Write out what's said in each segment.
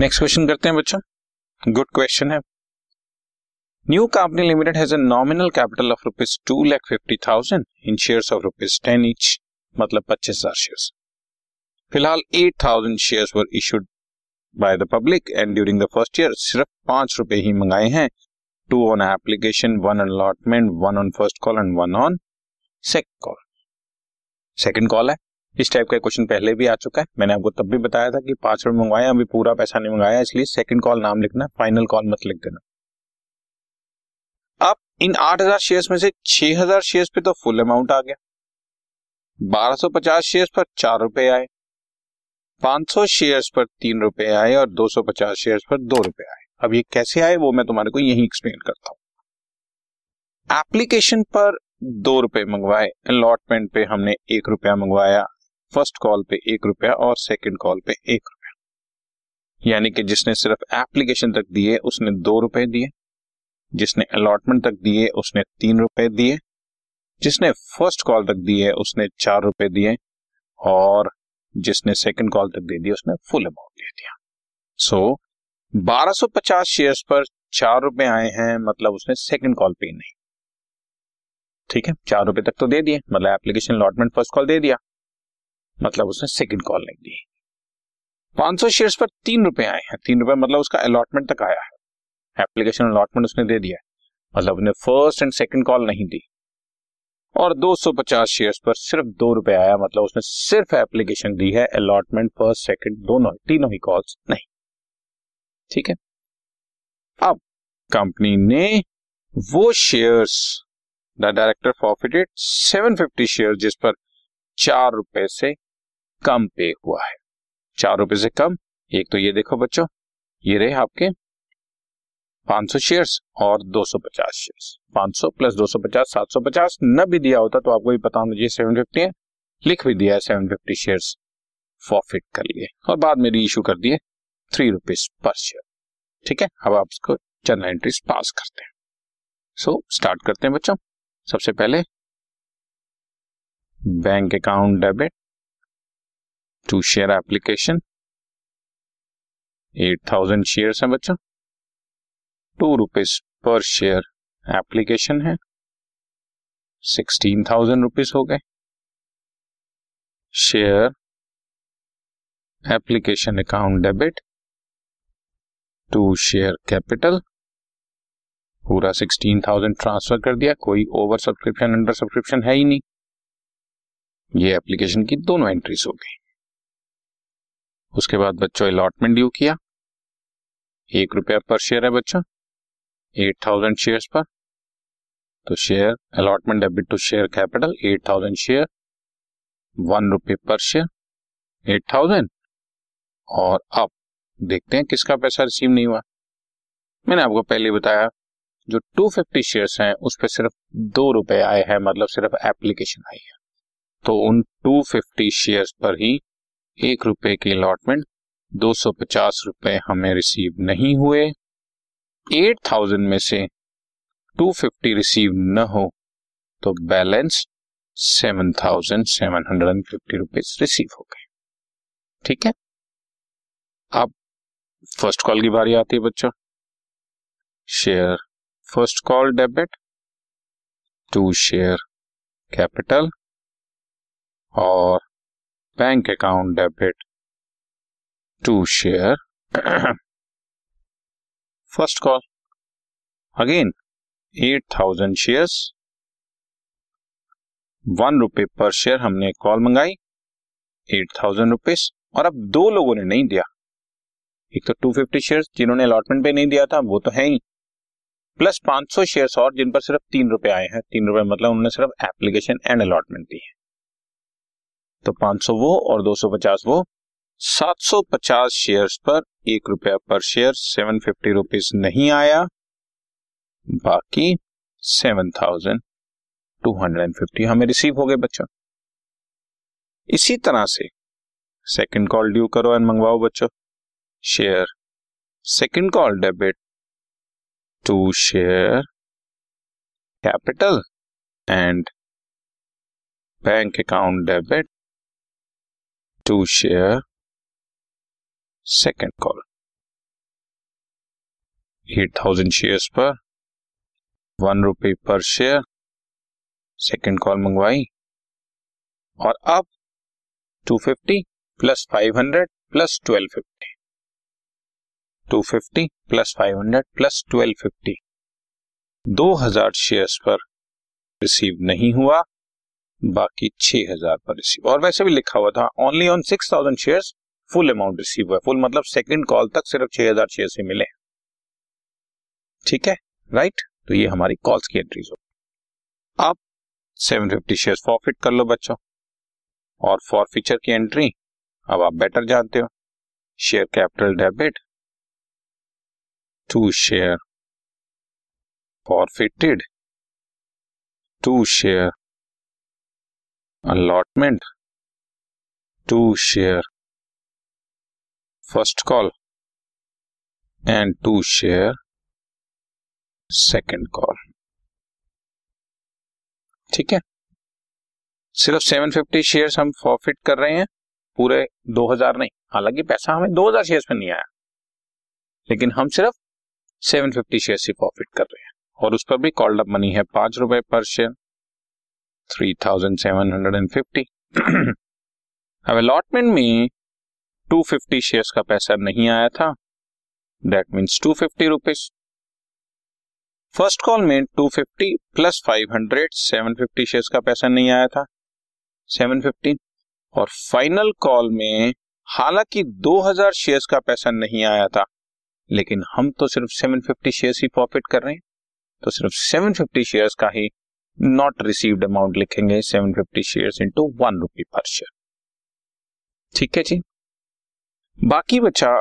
Next question करते हैं बच्चों, गुड क्वेश्चन है। New company limited has a nominal capital of rupees 2,50,000 in shares of rupees 10 each, मतलब 25,000 shares. फिलहाल 8,000 shares were issued by the public and during the first year सिर्फ 5 रुपए ही मंगाए हैं, 2 on application, 1 on allotment, 1 on first call and 1 on second call. Second call है, इस type का क्वेश्चन पहले भी आ चुका है। मैंने आपको तब भी बताया था कि 5 रुपए मंगवाया, अभी पूरा पैसा नहीं मंगाया, इसलिए सेकंड कॉल नाम लिखना, फाइनल कॉल मत लिख देना। अब इन 8,000 शेयर्स में से 6,000 शेयर्स पे तो फुल अमाउंट आ गया, 1,250 शेयर्स पर 4 रुपए आए, 500 शेयर्स पर 3 रुपए आए और 250 शेयर्स पर 2 रुपए आए। अब ये कैसे आए वो मैं तुम्हारे को यही एक्सप्लेन करता हूं। एप्लीकेशन पर 2 रुपए मंगवाए, अलॉटमेंट पे हमने 1 रुपया मंगवाया, फर्स्ट कॉल पे 1 रुपया और सेकंड कॉल पे 1 रुपया। यानी कि जिसने सिर्फ एप्लीकेशन तक दिए उसने 2 रुपए दिए, जिसने अलॉटमेंट तक दिए उसने 3 रुपए दिए, जिसने फर्स्ट कॉल तक दिए उसने 4 रुपए दिए और जिसने सेकंड कॉल तक दे दिया उसने फुल अमाउंट दे दिया। सो 1,250 शेयर्स पर 4 रुपए आए हैं, मतलब उसने सेकंड कॉल पे नहीं, ठीक है, 4 रुपए तक तो दे दिए, मतलब एप्लीकेशन अलॉटमेंट फर्स्ट कॉल दे दिया, मतलब उसने सेकंड कॉल नहीं दी। 500 शेयर्स पर 3 रुपए आए हैं, 3 रुपए मतलब उसका अलॉटमेंट तक आया है, एप्लीकेशन अलॉटमेंट उसने दे दिया, मतलब उसने फर्स्ट एंड सेकंड कॉल नहीं दी। और 250 शेयर्स पर सिर्फ 2 रुपए आया, मतलब उसने सिर्फ एप्लीकेशन दी है, अलॉटमेंट फर्स्ट सेकंड दोनों तीनों ही कॉल्स नहीं, ठीक है। अब कंपनी ने वो shares the director forfeited 750 shares जिस पर 4 रुपए से कम पे हुआ है, 4 रुपए से कम। एक तो ये देखो बच्चों, ये रहे आपके 500 शेयर्स और 250 शेयर्स, 500 प्लस 250 750। न भी दिया होता तो आपको भी पता होना चाहिए 750 है, लिख भी दिया है 750 शेयर्स फॉरफिट कर लिए और बाद में री इशू कर दिए 3 रुपीज पर शेयर, ठीक है। अब आप इसको जर्नल एंट्रीज पास करते हैं। सो स्टार्ट करते हैं बच्चों। सबसे पहले bank account debit to share application, 8,000 shares हैं बच्चों, 2 रुपीज पर शेयर एप्लीकेशन है, 16,000 रुपीज हो गए। Share application account debit to share capital, पूरा 16,000 ट्रांसफर कर दिया, कोई ओवर सब्सक्रिप्शन अंडर सब्सक्रिप्शन है ही नहीं। ये एप्लीकेशन की दोनों एंट्रीज हो गई। उसके बाद बच्चों अलॉटमेंट ड्यू किया, 1 रुपया पर शेयर है बच्चों, 8,000 शेयर्स पर, तो share allotment debit to share capital 8,000 share, 1 रुपये पर शेयर 8,000। और अब देखते हैं किसका पैसा रिसीव नहीं हुआ। मैंने आपको पहले बताया जो 250 शेयर्स हैं उस पर सिर्फ 2 रुपये आए हैं, मतलब सिर्फ एप्लीकेशन आई है, तो उन 250 शेयर्स पर ही 1 रुपये की अलॉटमेंट 250 रुपए हमें रिसीव नहीं हुए। 8,000 में से 250 रिसीव न हो तो बैलेंस 7,750 रुपीज रिसीव हो गए, ठीक है। अब फर्स्ट कॉल की बारी आती है बच्चों, share first call debit to share capital और bank account debit to share first call, again 8,000 shares, 1 रुपये पर शेयर हमने कॉल मंगाई 8,000 रुपीज। और अब 2 लोगों ने नहीं दिया, एक तो 250 शेयर्स जिन्होंने अलॉटमेंट पे नहीं दिया था वो तो है ही, प्लस 500 शेयर्स और जिन पर सिर्फ 3 रुपए आए हैं, 3 रुपए मतलब उन्होंने सिर्फ एप्लीकेशन एंड अलॉटमेंट दी है, तो 500 वो और 250 वो। 750 शेयर्स पर 1 रुपया पर शेयर 750 रुपीज नहीं आया, बाकी 7,250 हमें रिसीव हो गए बच्चों। इसी तरह से सेकंड कॉल ड्यू करो एंड मंगवाओ बच्चों, share second call debit to share capital and bank account debit to share second call, 8,000 shares पर ₹1 पर शेयर, सेकंड कॉल मंगवाई और अब 250 plus 500 plus 1250, 250 plus 500 plus 1250 2000 shares पर रिसीव नहीं हुआ, बाकी 6000 पर रिसीव। और वैसे भी लिखा हुआ था only on 6000 shares full amount receive हुआ, फुल मतलब सेकंड कॉल तक सिर्फ 6000 शेयर्स ही मिले। ठीक है राइट, तो ये हमारी कॉल्स की एंट्रीज हो। अब 750 शेयर्स फॉरफिट कर लो बच्चों, और फॉरफिचर की एंट्री अब आप बेटर जानते हो, share capital debit to share forfeited to share allotment to share first call and to share second call. ठीक है, सिर्फ 750 शेयर्स हम फॉरफिट कर रहे हैं, पूरे 2000 नहीं, हालांकि पैसा हमें 2000 शेयर्स में नहीं आया, लेकिन हम सिर्फ 750 शेयर्स ही फॉरफिट कर रहे हैं, और उस पर भी कॉल्ड अप मनी है ₹5 पर शेयर 3750। अब अलॉटमेंट में 250 शेयर्स का पैसा नहीं आया था, दैट मीन्स ₹250। फर्स्ट कॉल में 250 प्लस 500 750 शेयर्स का पैसा नहीं आया था, 750। और फाइनल कॉल में हालांकि 2000 शेयर्स का पैसा नहीं आया था, लेकिन हम तो सिर्फ 750 शेयर्स ही प्रॉफिट कर रहे हैं, तो सिर्फ 750 शेयर्स का ही नॉट रिसीव्ड अमाउंट लिखेंगे, 750 शेयर्स इंटू ₹1 पर शेयर। ठीक है जी, बाकी बचा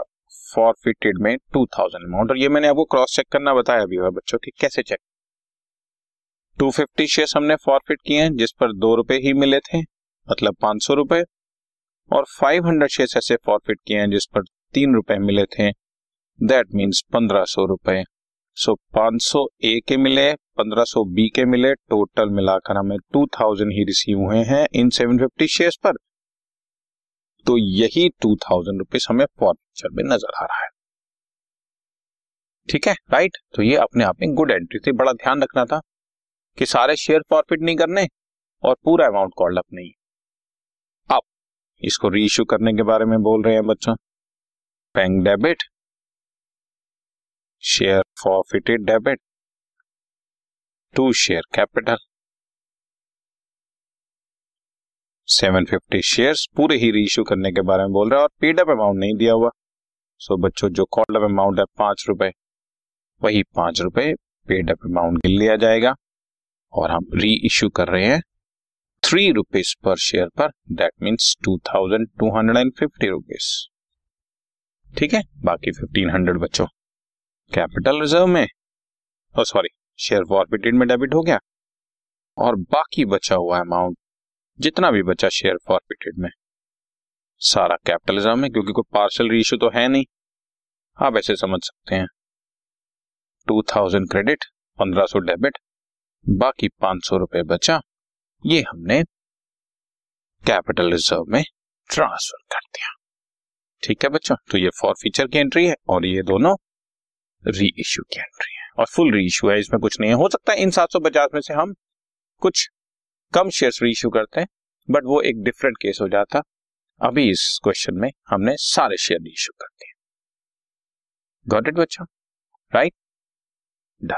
फॉरफिटेड में 2000 अमाउंट, और ये मैंने आपको क्रॉस चेक करना बताया अभी बच्चों कि कैसे चेक। 250 शेयर्स हमने फॉरफिट किए हैं जिस पर ₹2 ही मिले थे, मतलब ₹500, और 500 शेयर्स ऐसे फॉरफिट किए हैं जिस पर ₹3 मिले थे, दैट मीन्स ₹1500। सो 500 ए के मिले, 1500 बी के मिले, टोटल मिलाकर हमें 2000 ही रिसीव हुए हैं इन 750 शेयर्स पर। तो यही ₹2000 हमें फॉरफिचर में नजर आ रहा है। ठीक है राइट, तो ये अपने आप में गुड एंट्री थी। बड़ा ध्यान रखना था कि सारे शेयर फॉरफिट नहीं करने और पूरा अमाउंट कॉल्ड अप नहीं। अब इसको रीइश्यू करने के बारे में बोल रहे हैं बच्चों, bank debit share forfeited debit to share capital 750 shares पूरे ही रीइश्यू करने के बारे में बोल रहा है, और पेड अप अमाउंट नहीं दिया हुआ। सो बच्चों जो कॉल्ड अप अमाउंट है ₹5, वही ₹5 पेड अप अमाउंट के लिया जाएगा, और हम रीइश्यू कर रहे हैं ₹3 पर शेयर पर, दैट मीन्स ₹2250। ठीक है, बाकी 1500 बच्चों कैपिटल रिजर्व में, शेयर फॉरफिटेड में डेबिट हो गया, और बाकी बचा हुआ अमाउंट जितना भी बचा शेयर फॉरफिटेड में सारा कैपिटलिज्म है, क्योंकि कोई पार्शियल रीइश्यू तो है नहीं। आप ऐसे समझ सकते हैं 2000 क्रेडिट, 1500 डेबिट, बाकी ₹500 बचा, ये हमने कैपिटल रिजर्व में ट्रांसफर कर दिया। ठीक है बच्चों, तो ये फॉरफिचर की एंट्री है और ये दोनों रीइश्यू की एंट्री है, और फुल रीइश्यू है, इसमें कुछ नहीं है। हो सकता है इन 750 में से हम कुछ कम शेयर्स रीइश्यू करते हैं, बट वो एक डिफरेंट केस हो जाता। अभी इस क्वेश्चन में हमने सारे शेयर रीइश्यू कर दिए। गॉट इट बच्चों, राइट, डन।